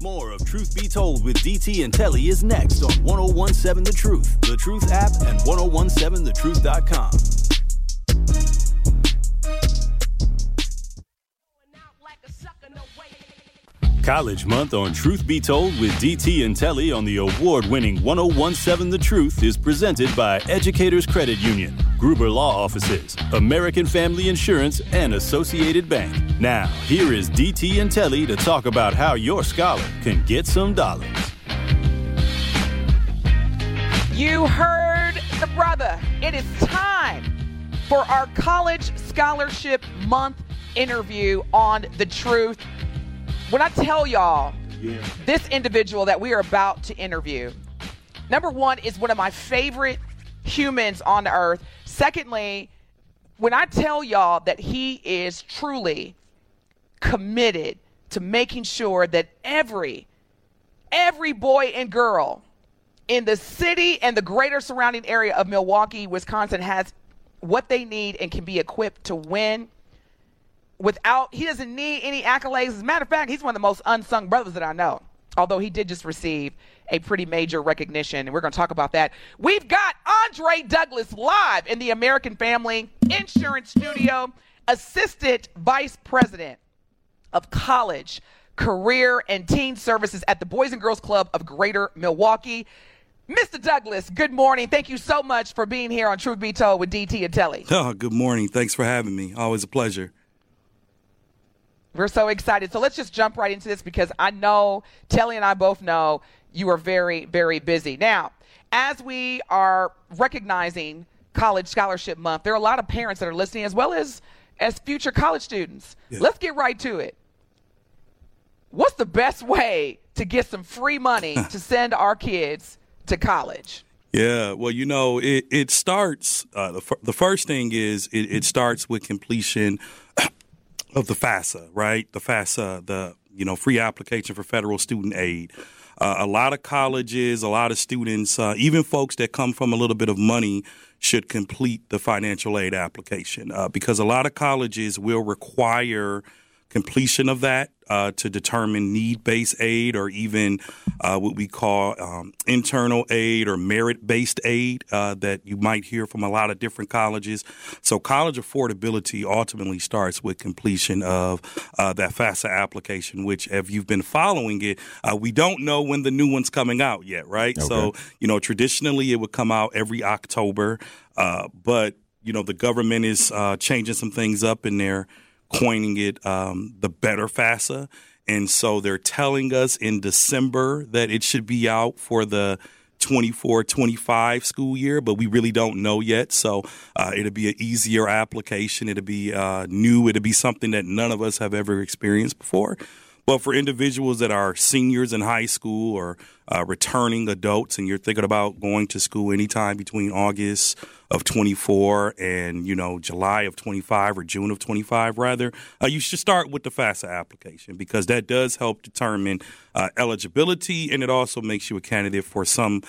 More of Truth Be Told with DT and Telly is next on 1017 The Truth, The Truth app, and 1017thetruth.com. College Month on Truth Be Told with DT and Telly on the award-winning 1017 The Truth is presented by Educators Credit Union, Gruber Law Offices, American Family Insurance, and Associated Bank. Now, here is DT and Telly to talk about how your scholar can get some dollars. You heard the brother. It is time for our College Scholarship Month interview on The Truth. When I tell y'all, This individual that we are about to interview, number one, is one of my favorite humans on earth. Secondly, when I tell y'all that he is truly committed to making sure that every boy and girl in the city and the greater surrounding area of Milwaukee, Wisconsin has what they need and can be equipped to win. He doesn't need any accolades. As a matter of fact, he's one of the most unsung brothers that I know, although he did just receive a pretty major recognition, and we're going to talk about that. We've got Andre Douglas live in the American Family Insurance Studio, Assistant Vice President of College, Career, and Teen Services at the Boys and Girls Club of Greater Milwaukee. Mr. Douglas, good morning. Thank you so much for being here on Truth Be Told with DT and Telly. Oh, good morning. Thanks for having me. Always a pleasure. We're so excited. So let's just jump right into this because I know, Telly and I both know, you are very, very busy. Now, as we are recognizing College Scholarship Month, there are a lot of parents that are listening as well as future college students. Yes. Let's get right to it. What's the best way to get some free money to send our kids to college? Yeah, well, you know, it starts, the first thing is it starts with completion of the FAFSA, right? The FAFSA, free application for federal student aid. A lot of colleges, a lot of students, even folks that come from a little bit of money should complete the financial aid application because a lot of colleges will require completion of that to determine need-based aid or even what we call internal aid or merit-based aid that you might hear from a lot of different colleges. So college affordability ultimately starts with completion of that FAFSA application, which if you've been following it, we don't know when the new one's coming out yet, right? Okay. So, traditionally it would come out every October, but, the government is changing some things up in there, coining it the better FAFSA. And so they're telling us in December that it should be out for the 24-25 school year, but we really don't know yet. So it'll be an easier application. It'll be new. It'll be something that none of us have ever experienced before. But for individuals that are seniors in high school or returning adults and you're thinking about going to school anytime between August of 24 and, July of 25 or June of 25, rather, you should start with the FAFSA application because that does help determine eligibility and it also makes you a candidate for some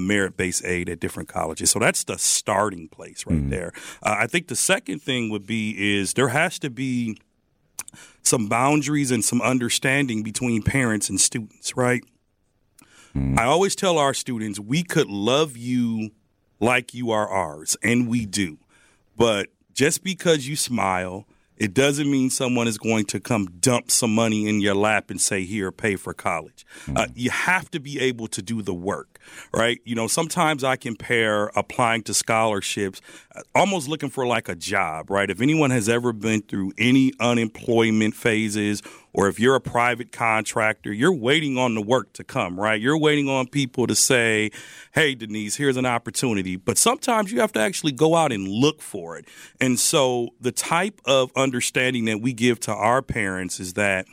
merit-based aid at different colleges. So that's the starting place right there. I think the second thing would be is there has to be some boundaries and some understanding between parents and students, right? I always tell our students, we could love you like you are ours, and we do. But just because you smile, it doesn't mean someone is going to come dump some money in your lap and say, here, pay for college. You have to be able to do the work, right? Sometimes I compare applying to scholarships, almost looking for like a job, right? If anyone has ever been through any unemployment phases or if you're a private contractor, you're waiting on the work to come, right? You're waiting on people to say, hey, Denise, here's an opportunity. But sometimes you have to actually go out and look for it. And so the type of understanding that we give to our parents is that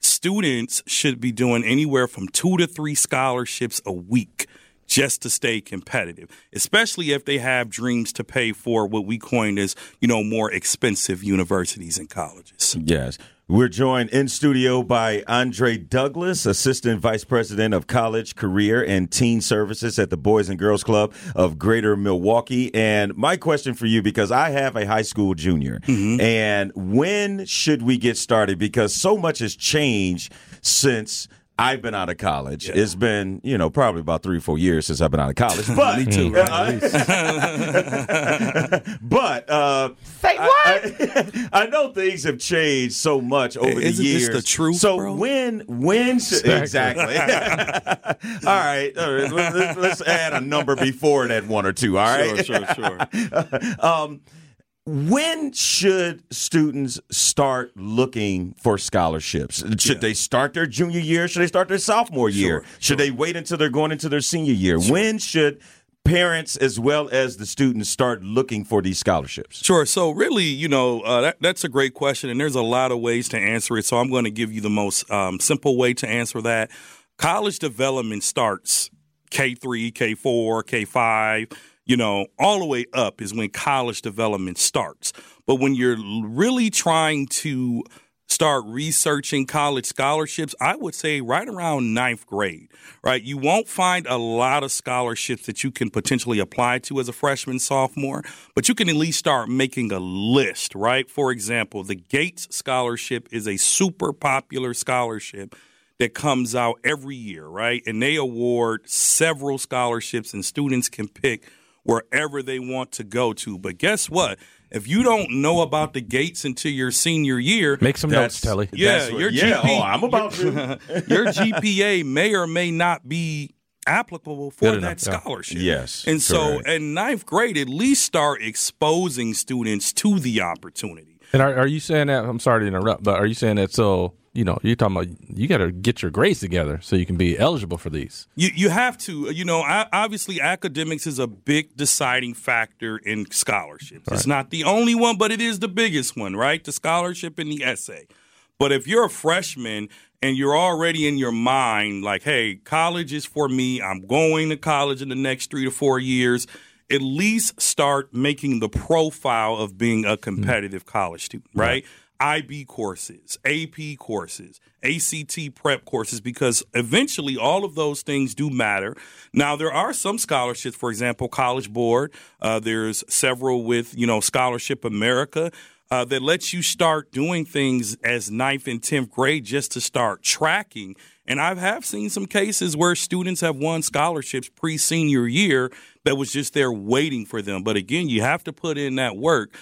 students should be doing anywhere from 2 to 3 scholarships a week just to stay competitive, especially if they have dreams to pay for what we coined as, more expensive universities and colleges. Yes. We're joined in studio by Andre Douglas, Assistant Vice President of College, Career, and Teen Services at the Boys and Girls Club of Greater Milwaukee. And my question for you, because I have a high school junior, and when should we get started? Because so much has changed since I've been out of college. Yeah. It's been, you know, probably about 3 or 4 years since I've been out of college. But, me too, right? But say what? I know things have changed so much over the years. Isn't this the truth, so bro? When should, exactly. All right. Let's add a number before that one or two. All right. Sure. When should students start looking for scholarships? Should they start their junior year? Should they start their sophomore year? Should they wait until they're going into their senior year? Sure. When should parents as well as the students start looking for these scholarships? Sure. So really, you know, that's a great question, and there's a lot of ways to answer it. So I'm going to give you the most simple way to answer that. College development starts K3, K4, K5. You know, all the way up is when college development starts. But when you're really trying to start researching college scholarships, I would say right around 9th grade, right? You won't find a lot of scholarships that you can potentially apply to as a freshman, sophomore, but you can at least start making a list, right? For example, the Gates Scholarship is a super popular scholarship that comes out every year, right? And they award several scholarships, and students can pick wherever they want to go to. But guess what? If you don't know about the Gates until your senior year, make some notes, Telly. Yeah, your GPA may or may not be applicable for that scholarship. Yeah. Yes. And so in 9th grade, at least start exposing students to the opportunity. And are you saying that, I'm sorry to interrupt, but are you saying that so, you know, you're talking about you got to get your grades together so you can be eligible for these. You have to. You know, obviously academics is a big deciding factor in scholarships. Right. It's not the only one, but it is the biggest one, right? The scholarship and the essay. But if you're a freshman and you're already in your mind like, hey, college is for me. I'm going to college in the next 3 to 4 years. At least start making the profile of being a competitive college student, right? Yeah. IB courses, AP courses, ACT prep courses, because eventually all of those things do matter. Now, there are some scholarships, for example, College Board. There's several with, you know, Scholarship America that lets you start doing things as 9th and 10th grade just to start tracking. And I have seen some cases where students have won scholarships pre-senior year that was just there waiting for them. But again, you have to put in that work.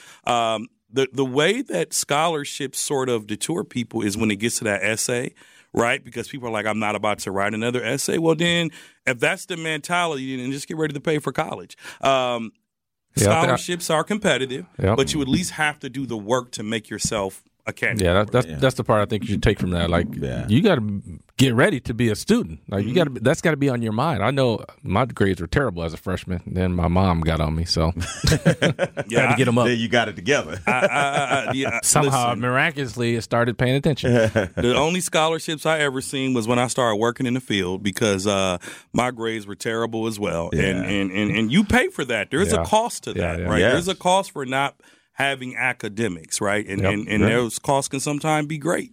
The way that scholarships sort of deter people is when it gets to that essay, right? Because people are like, I'm not about to write another essay. Well, then if that's the mentality, then just get ready to pay for college. Scholarships are competitive, but you at least have to do the work to make yourself a candidate. Yeah, that's the part I think you should take from that. Like, you got to get ready to be a student. Like, you got to, that's got to be on your mind. I know my grades were terrible as a freshman. Then my mom got on me, so I had to get them up. Then you got it together. Somehow, miraculously, it started paying attention. The only scholarships I ever seen was when I started working in the field because my grades were terrible as well. Yeah. And you pay for that. There's a cost to that, right? Yes. There's a cost for not having academics, right? And those costs can sometimes be great.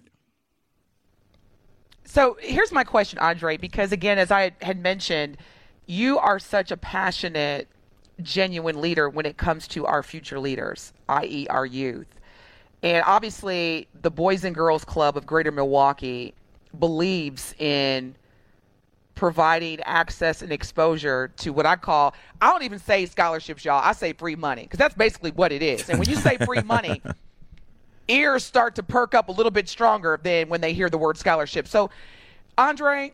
So here's my question, Andre, because again, as I had mentioned, you are such a passionate, genuine leader when it comes to our future leaders, i.e. our youth. And obviously the Boys and Girls Club of Greater Milwaukee believes in providing access and exposure to what I call, I don't even say scholarships, y'all. I say free money, because that's basically what it is. And when you say free money, ears start to perk up a little bit stronger than when they hear the word scholarship. So, Andre,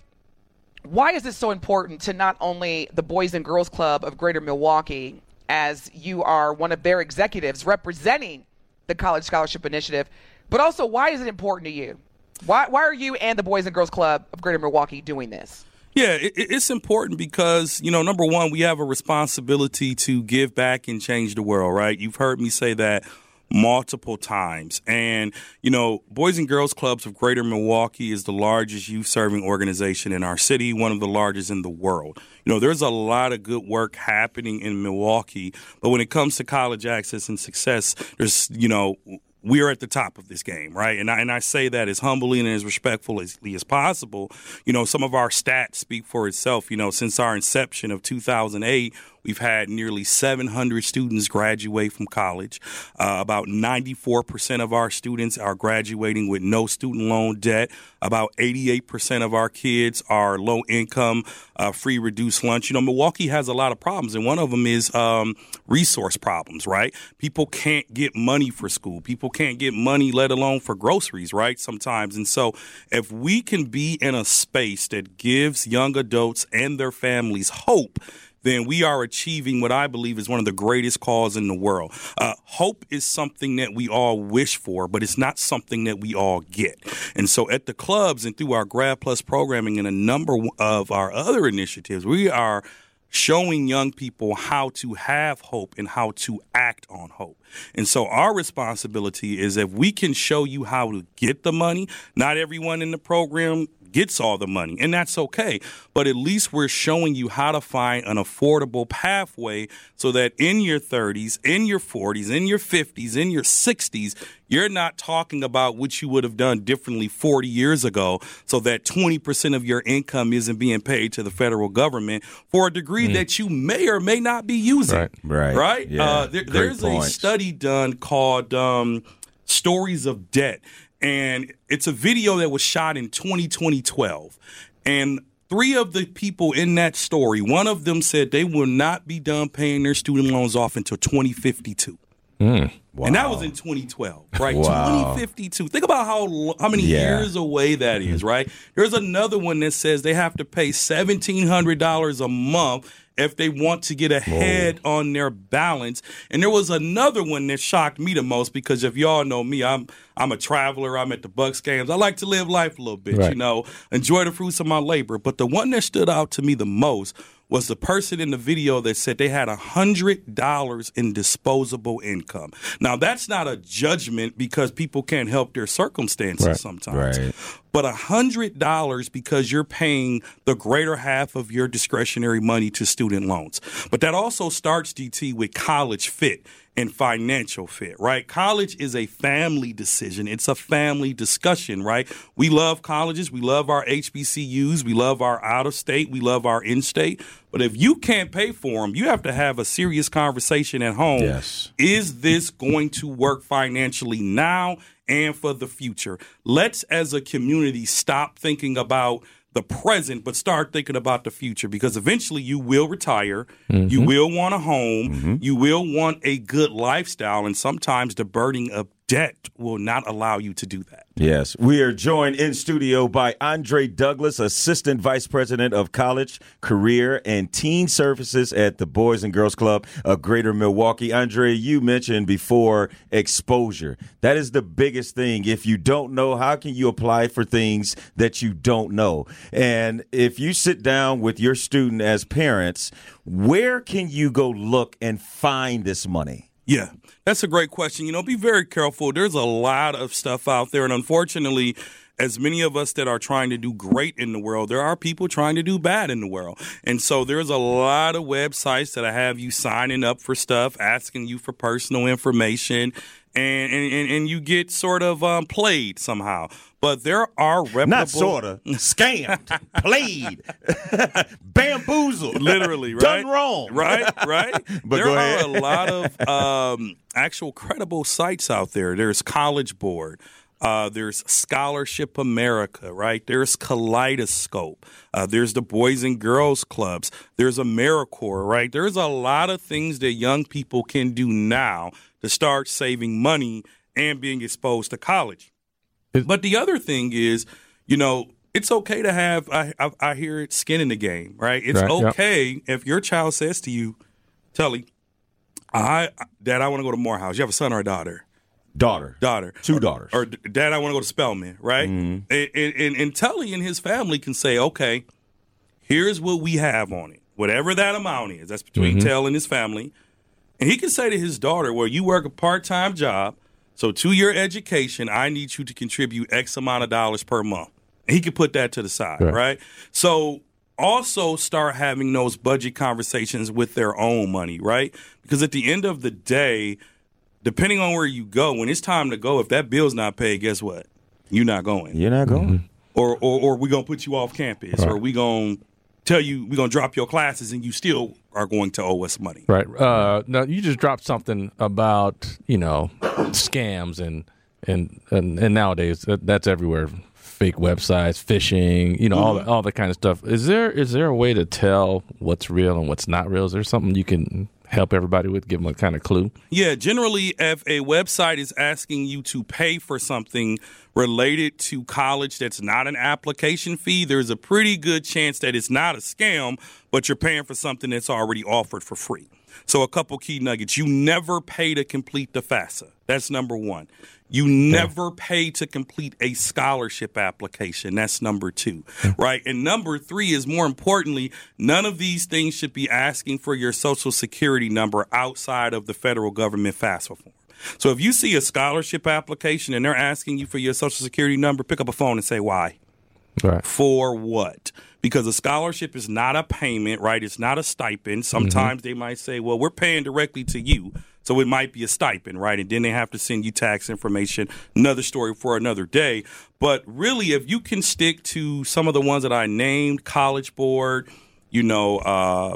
why is this so important to not only the Boys and Girls Club of Greater Milwaukee, as you are one of their executives representing the College Scholarship Initiative, but also why is it important to you? Why are you and the Boys and Girls Club of Greater Milwaukee doing this? Yeah, it's important because, you know, number one, we have a responsibility to give back and change the world, right? You've heard me say that multiple times. And, you know, Boys and Girls Clubs of Greater Milwaukee is the largest youth-serving organization in our city, one of the largest in the world. You know, there's a lot of good work happening in Milwaukee, but when it comes to college access and success, there's, you know, we are at the top of this game, right? And I say that as humbly and as respectfully as possible. You know, some of our stats speak for itself. You know, since our inception of 2008, We've had nearly 700 students graduate from college. About 94% of our students are graduating with no student loan debt. About 88% of our kids are low income, free reduced lunch. You know, Milwaukee has a lot of problems, and one of them is resource problems, right? People can't get money for school. People can't get money, let alone for groceries, right, sometimes. And so if we can be in a space that gives young adults and their families hope, then we are achieving what I believe is one of the greatest causes in the world. Hope is something that we all wish for, but it's not something that we all get. And so at the clubs and through our Grad Plus programming and a number of our other initiatives, we are showing young people how to have hope and how to act on hope. And so our responsibility is if we can show you how to get the money. Not everyone in the program gets all the money, and that's okay. But at least we're showing you how to find an affordable pathway so that in your 30s, in your 40s, in your 50s, in your 60s, you're not talking about what you would have done differently 40 years ago so that 20% of your income isn't being paid to the federal government for a degree that you may or may not be using. Right? Yeah. There's a study done called Stories of Debt. And it's a video that was shot in 2012. And three of the people in that story, one of them said they will not be done paying their student loans off until 2052. Wow. And that was in 2012, right? Wow. 2052. Think about how many years away that is, right? There's another one that says they have to pay $1,700 a month if they want to get ahead on their balance. And there was another one that shocked me the most because if y'all know me, I'm a traveler. I'm at the Bucks games. I like to live life a little bit, you know, enjoy the fruits of my labor. But the one that stood out to me the most was the person in the video that said they had $100 in disposable income. Now, that's not a judgment because people can't help their circumstances sometimes. Right. But $100 because you're paying the greater half of your discretionary money to student loans. But that also starts, DT, with college fit and financial fit, right? College is a family decision. It's a family discussion, right? We love colleges. We love our HBCUs. We love our out-of-state. We love our in-state. But if you can't pay for them, you have to have a serious conversation at home. Yes. Is this going to work financially now and for the future? Let's, as a community, stop thinking about the present, but start thinking about the future, because eventually you will retire, you will want a home, you will want a good lifestyle, and sometimes the burden of debt will not allow you to do that. Yes. We are joined in studio by Andre Douglas, Assistant Vice President of College, Career, and Teen Services at the Boys and Girls Club of Greater Milwaukee. Andre, you mentioned before exposure. That is the biggest thing. If you don't know, how can you apply for things that you don't know? And if you sit down with your student as parents, where can you go look and find this money? Yeah, that's a great question. You know, be very careful. There's a lot of stuff out there. And unfortunately, as many of us that are trying to do great in the world, there are people trying to do bad in the world. And so there's a lot of websites that I have you signing up for stuff, asking you for personal information, and you get sort of played somehow. But there are reputable... Not sort of. Scammed. Played. Bamboozled. Literally, right? Done wrong. Right. But there are a lot of actual credible sites out there. There's College Board. There's Scholarship America, right? There's Kaleidoscope. There's the Boys and Girls Clubs. There's AmeriCorps, right? There's a lot of things that young people can do now to start saving money and being exposed to college. But the other thing is, you know, it's okay to have, I hear it, skin in the game, right? It's okay if your child says to you, Telly, Dad, I want to go to Morehouse. You have a son or a daughter? Daughter. Two daughters. Or Dad, I want to go to Spelman, right? Mm-hmm. And Telly and his family can say, okay, here's what we have on it. Whatever that amount is, that's between Telly and his family. And he can say to his daughter, well, you work a part-time job, so to your education, I need you to contribute X amount of dollars per month. And he can put that to the side, right? So also start having those budget conversations with their own money, right? Because at the end of the day, depending on where you go, when it's time to go, if that bill's not paid, guess what? You're not going. Or we're going to put you off campus, or we're going to tell you we're going to drop your classes and you still are going to owe us money. Right. Now, you just dropped something about, you know, scams and nowadays that's everywhere. Fake websites, phishing, you know, all that kind of stuff. Is there a way to tell what's real and what's not real? Is there something you can help everybody with, give them a kind of clue? Yeah, generally, if a website is asking you to pay for something related to college that's not an application fee, there's a pretty good chance that it's not a scam, but you're paying for something that's already offered for free. So a couple key nuggets. You never pay to complete the FAFSA. That's number one. You never pay to complete a scholarship application. That's number two, right? And number three is, more importantly, none of these things should be asking for your Social Security number outside of the federal government FAFSA form. So if you see a scholarship application and they're asking you for your Social Security number, pick up a phone and say why. Right. For what? Because a scholarship is not a payment, right? It's not a stipend. Sometimes they might say, well, we're paying directly to you. So it might be a stipend, right? And then they have to send you tax information. Another story for another day. But really, if you can stick to some of the ones that I named, College Board, you know,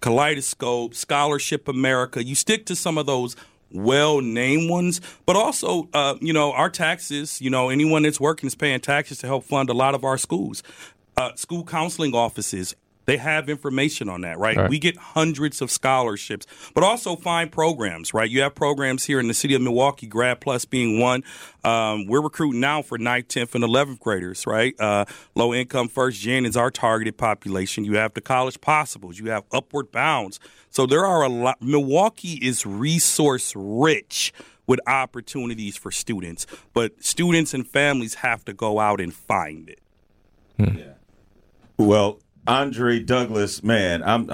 Kaleidoscope, Scholarship America, you stick to some of those well-named ones, but also, you know, our taxes, you know, anyone that's working is paying taxes to help fund a lot of our schools. School counseling offices, they have information on that, right? All right? We get hundreds of scholarships, but also find programs, right? You have programs here in the city of Milwaukee, Grad Plus being one. We're recruiting now for 9th, 10th, and 11th graders, right? Low-income first-gen is our targeted population. You have the College Possibles. You have Upward Bounds. So there are a lot. Milwaukee is resource-rich with opportunities for students, but students and families have to go out and find it. Hmm. Yeah. Well, Andre Douglas, man, I'm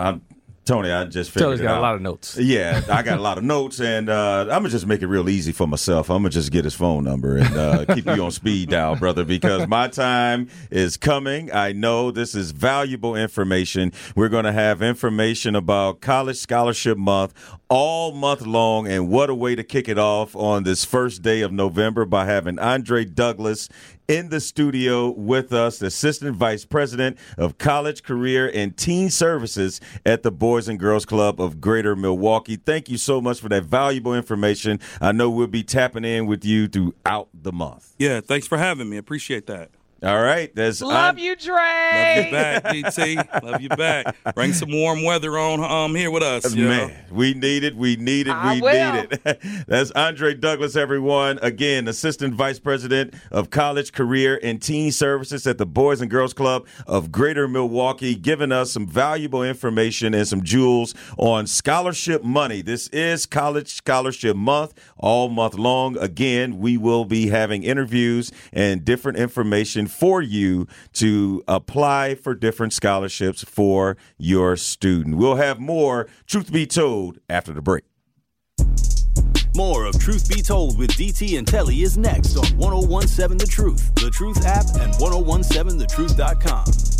Tony. I just figured it out. Tony's got a lot of notes. Yeah, I got a lot of notes, and I'm gonna just make it real easy for myself. I'm gonna just get his phone number and keep you on speed dial, brother, because my time is coming. I know this is valuable information. We're gonna have information about College Scholarship Month all month long, and what a way to kick it off on this first day of November by having Andre Douglas in the studio with us, Assistant Vice President of College, Career, and Teen Services at the Boys and Girls Club of Greater Milwaukee. Thank you so much for that valuable information. I know we'll be tapping in with you throughout the month. Yeah, thanks for having me. Appreciate that. All right. Love you, Dre. Love you back, DT. Love you back. Bring some warm weather on here with us. Man, we need it. We need it. We need it. That's Andre Douglas, everyone. Again, Assistant Vice President of College, Career, and Teen Services at the Boys and Girls Club of Greater Milwaukee, giving us some valuable information and some jewels on scholarship money. This is College Scholarship Month, all month long. Again, we will be having interviews and different information for you to apply for different scholarships for your student. We'll have more Truth Be Told after the break. More of Truth Be Told with DT and Telly is next on 1017 The Truth, The Truth app, and 1017thetruth.com.